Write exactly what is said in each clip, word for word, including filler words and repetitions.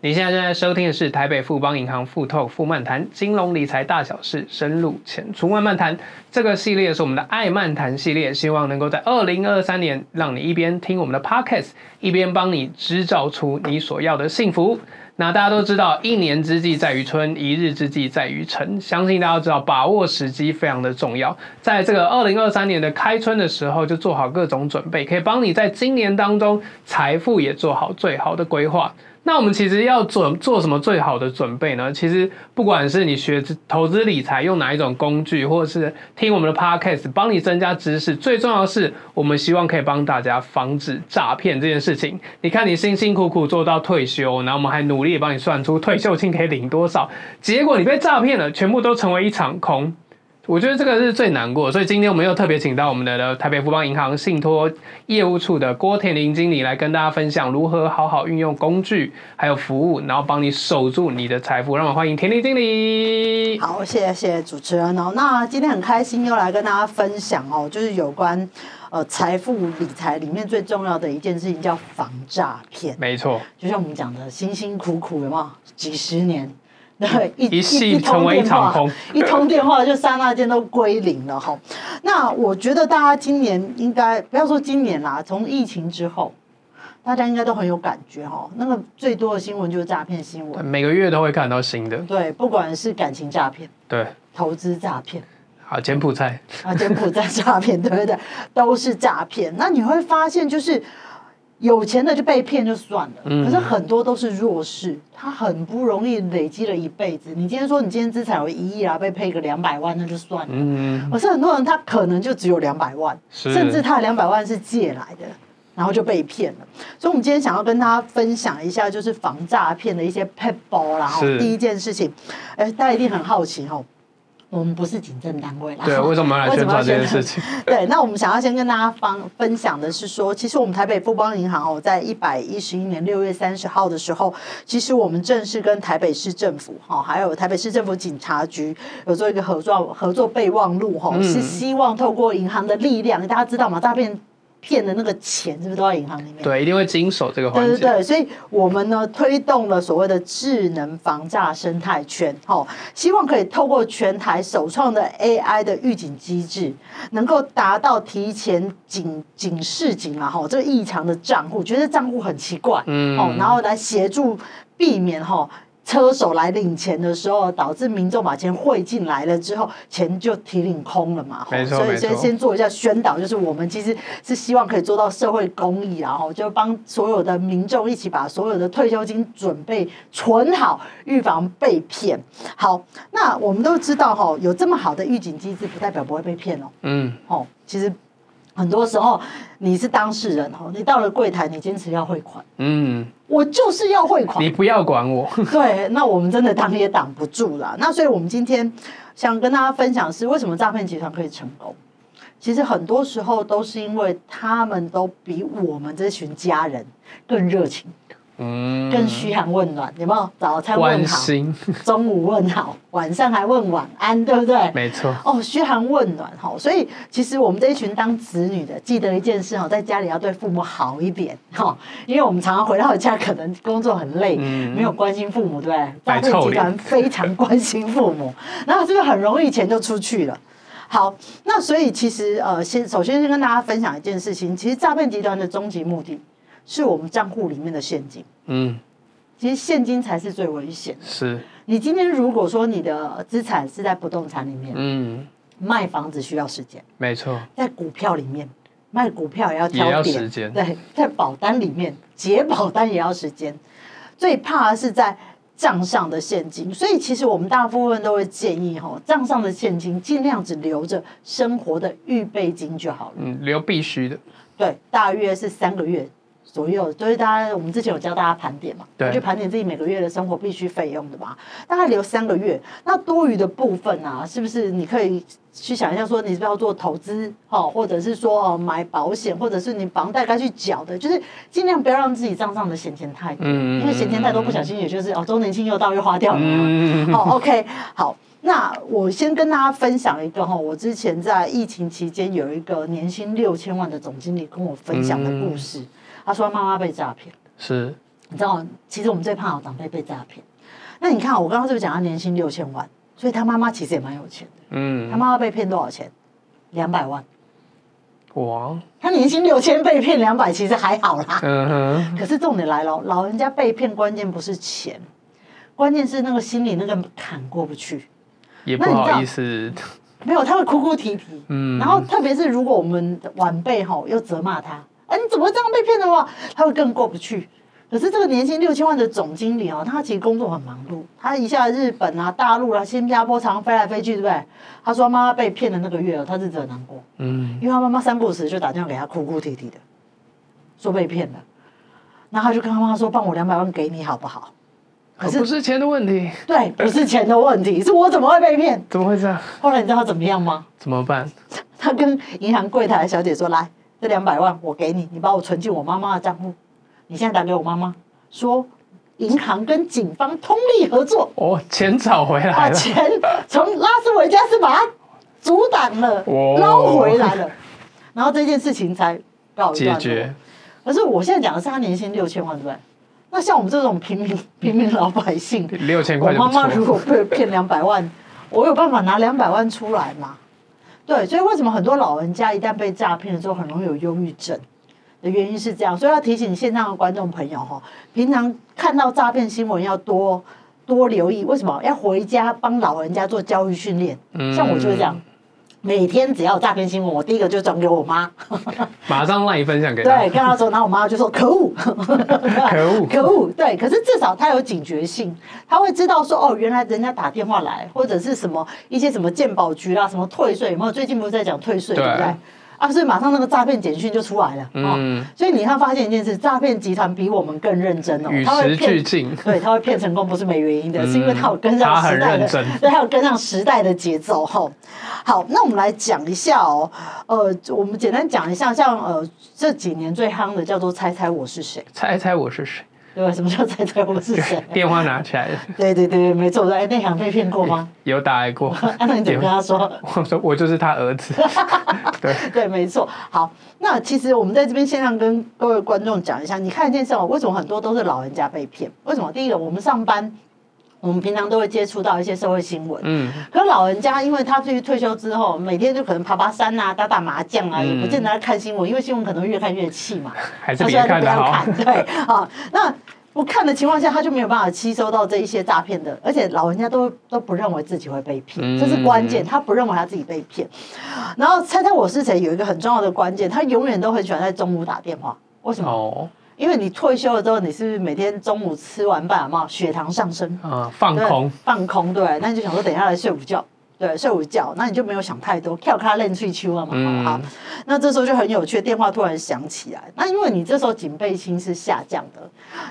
你现在正在收听的是台北富邦银行富透富漫谈金融理财大小事，深入浅出慢慢谈。这个系列是我们的爱漫谈系列，希望能够在二零二三年让你一边听我们的 podcast， 一边帮你制造出你所要的幸福。那大家都知道，一年之计在于春，一日之计在于晨。相信大家都知道，把握时机非常的重要。在这个二零二三年的开春的时候，就做好各种准备，可以帮你在今年当中财富也做好最好的规划。那我们其实要做做什么最好的准备呢？其实不管是你学投资理财用哪一种工具，或者是听我们的 podcast 帮你增加知识，最重要的是我们希望可以帮大家防止诈骗这件事情。你看你辛辛苦苦做到退休，然后我们还努力力帮你算出退休金可以领多少，结果你被诈骗了，全部都成为一场空。我觉得这个是最难过，所以今天我们又特别请到我们的台北富邦银行信托业务处的郭田林经理来跟大家分享如何好好运用工具还有服务，然后帮你守住你的财富。让我们欢迎田林经理。好，谢谢主持人哦。那今天很开心又来跟大家分享哦，就是有关呃，财富理财里面最重要的一件事情叫防诈骗。没错，就像我们讲的，辛辛苦苦有没有几十年，一, 一系成为一场空，一通电话就刹那间都归零了哈。那我觉得大家今年应该不要说今年啦，从疫情之后，大家应该都很有感觉哈。那个最多的新闻就是诈骗新闻，每个月都会看到新的。对，不管是感情诈骗，对，投资诈骗。啊，柬埔寨啊，柬埔寨诈骗，对不对？都是诈骗。那你会发现，就是有钱的就被骗就算了，嗯、可是很多都是弱势，他很不容易累积了一辈子。你今天说你今天资产有一亿啊，被配个两百万那就算了，嗯、可是很多人他可能就只有两百万，甚至他的两百万是借来的，然后就被骗了。所以我们今天想要跟大家分享一下，就是防诈骗的一些撇步啦。第一件事情，哎，大家一定很好奇哦。我们不是警政单位啦，对，为什么要来宣传这件事情？对，那我们想要先跟大家分享的是说，其实我们台北富邦银行哦，在一百一十一年六月三十号的时候，其实我们正式跟台北市政府哈，还有台北市政府警察局有做一个合作合作备忘录哈，是希望透过银行的力量，大家知道吗？诈骗。骗的那个钱是不是都在银行里面？对，一定会经手这个环节。对对对，所以我们呢推动了所谓的智能防诈生态圈，哦，希望可以透过全台首创的 A I 的预警机制，能够达到提前警警示警啊，吼、哦，这个异常的账户，觉得账户很奇怪，嗯，哦，然后来协助避免哈。哦车手来领钱的时候，导致民众把钱汇进来了之后，钱就提领空了嘛。没错，所以先先做一下宣导，就是我们其实是希望可以做到社会公益，然后就帮所有的民众一起把所有的退休金准备存好，预防被骗。好，那我们都知道哈，有这么好的预警机制，不代表不会被骗哦。嗯，哦，其实。很多时候你是当事人哦，你到了柜台，你坚持要汇款，嗯，我就是要汇款，你不要管我。对，那我们真的挡也挡不住啦。那所以我们今天想跟大家分享是为什么诈骗集团可以成功。其实很多时候都是因为他们都比我们这群家人更热情。嗯，更嘘寒问暖，有没有？早餐问好，中午问好，晚上还问晚安，对不对？没错。哦，嘘寒问暖哈，所以其实我们这一群当子女的，记得一件事哈，在家里要对父母好一点哈，因为我们常常回到家，可能工作很累，嗯、没有关心父母，对不对？诈骗集团非常关心父母，然后是不是很容易钱就出去了？好，那所以其实呃，先首先先跟大家分享一件事情，其实诈骗集团的终极目的。是我们账户里面的现金，嗯，其实现金才是最危险的。是，你今天如果说你的资产是在不动产里面，嗯，卖房子需要时间，没错，在股票里面卖股票也要挑点，也要时间，对，在保单里面解保单也要时间，最怕的是在账上的现金。所以其实我们大部分都会建议哈，账上的现金尽量只留着生活的预备金就好了，嗯，留必须的，对，大约是三个月。左右，就是大家我们之前有教大家盘点嘛，就盘点自己每个月的生活必须费用的嘛，大概留三个月。那多余的部分啊，是不是你可以去想一下，说你是不是要做投资，哦，或者是说哦买保险，或者是你房贷该去缴的，就是尽量不要让自己账上的闲钱太多，嗯、因为闲钱太多不小心也就是哦周年庆又到又花掉了嘛。嗯、哦 ，OK， 好。那我先跟大家分享一个哈，我之前在疫情期间有一个年薪六千万的总经理跟我分享的故事。嗯、他说妈妈被诈骗，是，你知道，其实我们最怕长辈被诈骗。那你看，我刚刚是不是讲他年薪六千万，所以他妈妈其实也蛮有钱的。嗯，他妈妈被骗多少钱？两百万。哇！他年薪六千被骗两百，其实还好啦。嗯哼。可是重点来了，老人家被骗，关键不是钱。关键是那个心里那个坎过不去，也不好意思，没有，他会哭哭啼啼，嗯，然后特别是如果我们晚辈吼又责骂他，哎，你怎么会这样被骗的话，他会更过不去。可是这个年薪六千万的总经理哦，他其实工作很忙碌，他一下日本啊、大陆啊、新加坡常常飞来飞去，对不对？他说妈妈被骗的那个月哦，他日子很难过，嗯，因为他妈妈三不五时就打电话给他，哭哭啼啼的，说被骗了，然后他就跟他妈说，帮我两百万给你好不好？可是、哦、不是钱的问题，对，不是钱的问题，是我怎么会被骗？怎么会这样？后来你知道他怎么样吗？怎么办？他跟银行柜台的小姐说：“来，这两百万我给你，你把我存进我妈妈的账户。你现在打给我妈妈，说银行跟警方通力合作，哦，钱找回来了，把钱从拉斯维加斯把它阻挡了，哦、捞回来了，然后这件事情才告一段落。解决。可是我现在讲的是他年薪六千万，对不对？”那像我们这种平民平民老百姓，六千块，我妈妈如果被骗两百万，我有办法拿两百万出来吗？对，所以为什么很多老人家一旦被诈骗的时候，很容易有忧郁症的原因是这样。所以要提醒线上的观众朋友哈，平常看到诈骗新闻要多多留意。为什么要回家帮老人家做教育训练？嗯、像我就是这样。每天只要有诈骗新闻，我第一个就转给我妈，马上LINE分享给她。对，跟她说，然后我妈就说可恶，可恶，可恶。对，可是至少她有警觉性，她会知道说哦，原来人家打电话来，或者是什么一些什么健保局啦、啊，什么退税有没有？最近不是在讲退税， 对, 对不对？啊，所以马上那个诈骗简讯就出来了。嗯、哦，所以你看，发现一件事，诈骗集团比我们更认真哦，与时俱进。对，他会骗成功不是没原因的，嗯、是因为他有跟上时代的，对，他有跟上时代的节奏哈、哦。好，那我们来讲一下哦，呃，我们简单讲一下，像呃这几年最夯的叫做“猜猜我是谁”，猜猜我是谁，对吧？什么叫猜猜我是谁？电话拿起来了。对对对，没错。哎，内行被骗过吗？有打来过。啊，那你怎么跟他说？我说我就是他儿子。对对，没错。好，那其实我们在这边线上跟各位观众讲一下，你看一件事，为什么很多都是老人家被骗？为什么？第一个，我们上班，我们平常都会接触到一些社会新闻。嗯。可是老人家，因为他对于退休之后，每天就可能爬爬山啊，打打麻将啊，嗯、也不见得看新闻，因为新闻可能越看越气嘛。还是别看的好。对啊，那。不看的情况下，他就没有办法吸收到这一些诈骗的，而且老人家都都不认为自己会被骗，嗯、这是关键，他不认为他自己被骗。然后猜猜我是谁有一个很重要的关键，他永远都很喜欢在中午打电话，为什么？哦、因为你退休了之后，你是不是每天中午吃完饭有没有血糖上升啊？放空，放空，对，那你就想说等一下来睡午觉。对，睡午觉，那你就没有想太多，跳卡练去秋了嘛，嗯、好，那这时候就很有趣，电话突然响起来，那因为你这时候警备心是下降的，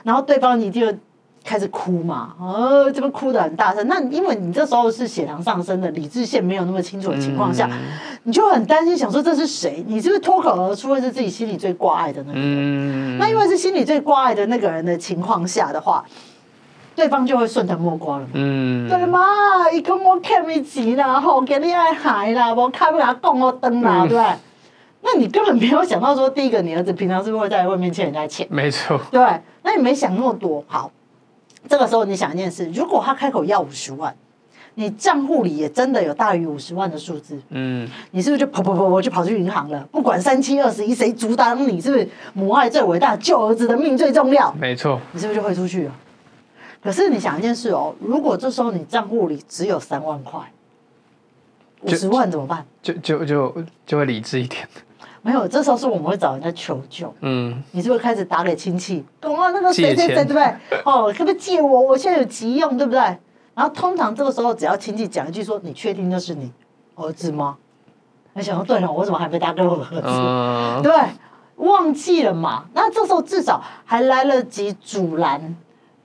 然后对方一定就开始哭嘛，呃，这边哭得很大声，那因为你这时候是血糖上升的，理智线没有那么清楚的情况下，嗯、你就很担心，想说这是谁？你是不是脱口而出会是自己心里最挂碍的那个人？嗯、那因为是心里最挂碍的那个人的情况下的话。对方就会顺藤摸瓜了嘛，嗯，对嘛，伊讲我欠伊钱啦，吼，给你爱害啦，无开不给他供我灯啦，嗯、对不对？那你根本没有想到说，第一个你儿子平常是不是会在外面欠人家钱？没错，对，那你没想那么多。好，这个时候你想一件事，如果他开口要五十万，你账户里也真的有大于五十万的数字，嗯，你是不是就跑跑跑跑就跑去银行了？不管三七二十一，谁阻挡你？是不是母爱最伟大，救儿子的命最重要？没错，你是不是就汇出去了？可是你想一件事哦，如果这时候你账户里只有三万块，五十万怎么办？就就就就会理智一点。没有，这时候是我们会找人家求救。嗯，你是不是开始打给亲戚？懂啊，那个谁谁谁，对不对？哦，可不可以借我？我现在有急用，对不对？然后通常这个时候，只要亲戚讲一句说：“你确定那是你儿子吗？”你想说对了，我怎么还没打给我儿子？嗯、对，忘记了嘛？那这时候至少还来得及阻拦。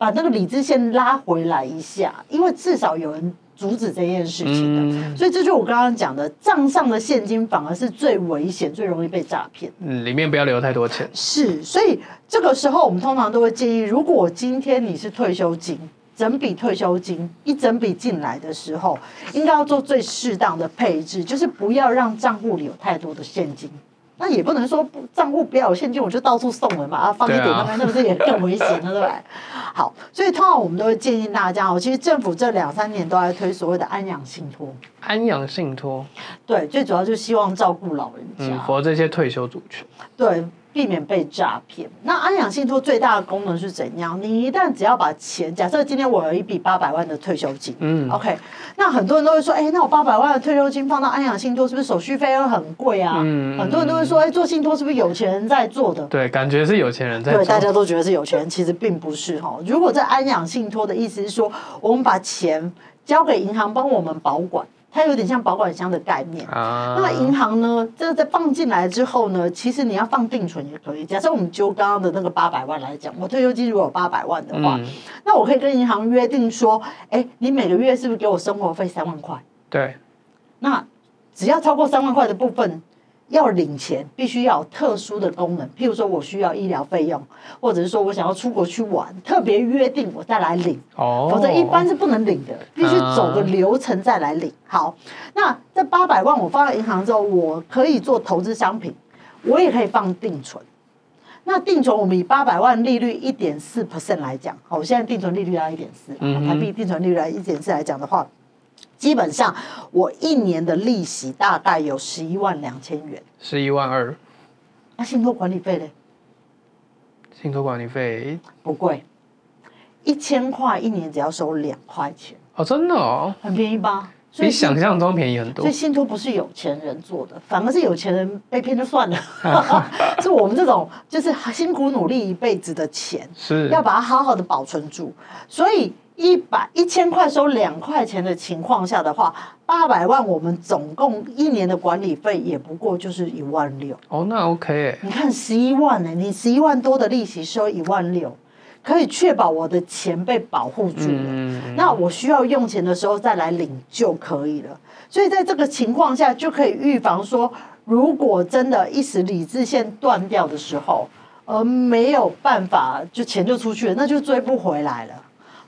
把那个理智线拉回来一下，因为至少有人阻止这件事情的，嗯、所以这就是我刚刚讲的，账上的现金反而是最危险、最容易被诈骗。嗯，里面不要留太多钱。是，所以这个时候我们通常都会建议，如果今天你是退休金，整笔退休金一整笔进来的时候，应该要做最适当的配置，就是不要让账户里有太多的现金。那也不能说账户不要有现金我就到处送人嘛，啊，放一点那边那不是也更危险了，对不对？好，所以通常我们都会建议大家哦，其实政府这两三年都在推所谓的安养信托。安养信托，对，最主要就是希望照顾老人家，嗯，符合这些退休族群，对，避免被诈骗。那安养信托最大的功能是怎样？你一旦只要把钱，假设今天我有一笔八百万的退休金，嗯 ，OK， 那很多人都会说，哎，那我八百万的退休金放到安养信托，是不是手续费又很贵啊？嗯，很多人都会说，哎，做信托是不是有钱人在做的？对，感觉是有钱人在做，对，大家都觉得是有钱人，其实并不是哈。如果在安养信托的意思是说，我们把钱交给银行帮我们保管。它有点像保管箱的概念，啊，那银行呢，这在放进来之后呢，其实你要放定存也可以。假设我们就刚刚的那个八百万来讲，我退休金如果有八百万的话，嗯，那我可以跟银行约定说，哎，你每个月是不是给我生活费三万块？对，那只要超过三万块的部分。要领钱必须要有特殊的功能，譬如说我需要医疗费用，或者是说我想要出国去玩，特别约定我再来领，哦，否则一般是不能领的，必须走个流程再来领。好，那这八百万我放到银行之后，我可以做投资商品，我也可以放定存。那定存我们以八百万利率 百分之一点四 来讲，好，现在定存利率要 百分之一点四， 台币定存利率 百分之一点四 来讲的话，基本上我一年的利息大概有十一万两千元，十一万二。那信托管理费呢？信托管理费不贵，一千块一年只要收两块钱。哦，真的哦，很便宜吧？比想象中便宜很多。所以信托不是有钱人做的，反而是有钱人被骗就算了，是我们这种就是辛苦努力一辈子的钱，是要把它好好的保存住，所以。一百一千块收两块钱的情况下的话，八百万我们总共一年的管理费也不过就是一万六。哦，那 OK，欸，你看十一万呢，欸，你十一万多的利息收一万六，可以确保我的钱被保护住了，嗯。那我需要用钱的时候再来领就可以了。所以在这个情况下，就可以预防说，如果真的一时理智线断掉的时候，而没有办法，就钱就出去了，那就追不回来了。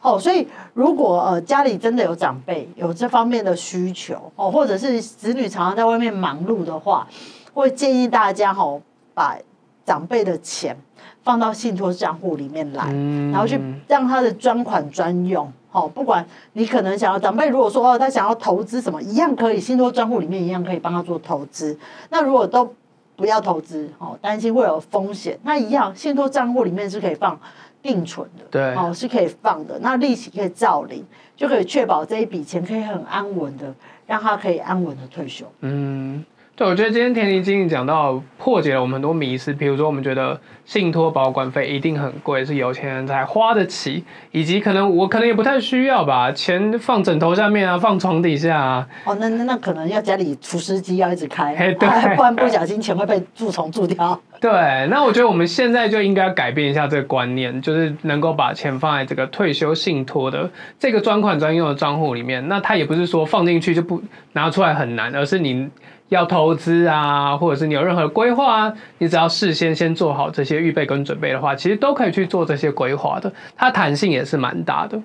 哦，所以如果呃家里真的有长辈有这方面的需求哦，或者是子女常常在外面忙碌的话，会建议大家哦把长辈的钱放到信托账户里面来，嗯，然后去让他的专款专用。哦，不管你可能想要长辈，如果说，哦，他想要投资什么，一样可以，信托账户里面一样可以帮他做投资。那如果都不要投资哦，担心会有风险，那一样信托账户里面是可以放。定存的，对，哦，是可以放的，那利息可以照领，就可以确保这一笔钱可以很安稳的，让他可以安稳的退休。嗯，对，我觉得今天田妮经理讲到破解了我们很多迷思，比如说我们觉得信托保管费一定很贵，是有钱人才花得起，以及可能我可能也不太需要吧，钱放枕头下面啊，放床底下啊。哦，那那那可能要家里除湿机要一直开，啊，不然不小心钱会被蛀虫蛀掉。对，那我觉得我们现在就应该改变一下这个观念，就是能够把钱放在这个退休信托的这个专款专用的账户里面。那它也不是说放进去就不拿出来很难，而是你要投资啊，或者是你有任何规划啊，你只要事先先做好这些预备跟准备的话，其实都可以去做这些规划的。它弹性也是蛮大的，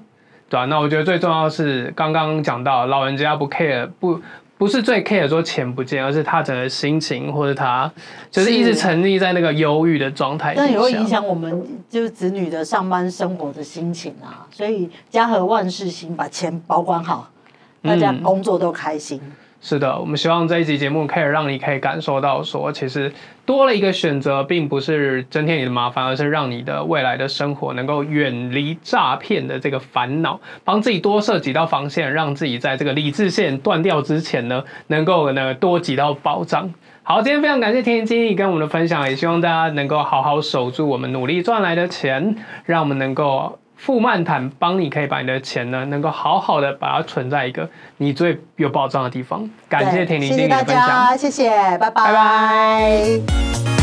对啊，那我觉得最重要的是刚刚讲到，老人家不 care 不。不是最 care 说钱不见，而是他整个心情或者他就是一直沉溺在那个忧郁的状态。但也会影响我们就是子女的上班生活的心情啊，所以家和万事兴，把钱保管好，大家工作都开心。嗯，是的，我们希望这一集节目可以让你可以感受到说，其实多了一个选择，并不是增添你的麻烦，而是让你的未来的生活能够远离诈骗的这个烦恼，帮自己多设几道防线，让自己在这个理智线断掉之前呢，能够呢多几道保障。好，今天非常感谢田妮经理跟我们的分享，也希望大家能够好好守住我们努力赚来的钱，让我们能够富漫谈，帮你可以把你的钱呢，能够好好的把它存在一个你最有保障的地方。感谢田妮经理的分享，谢谢大家，谢谢，拜拜。拜拜。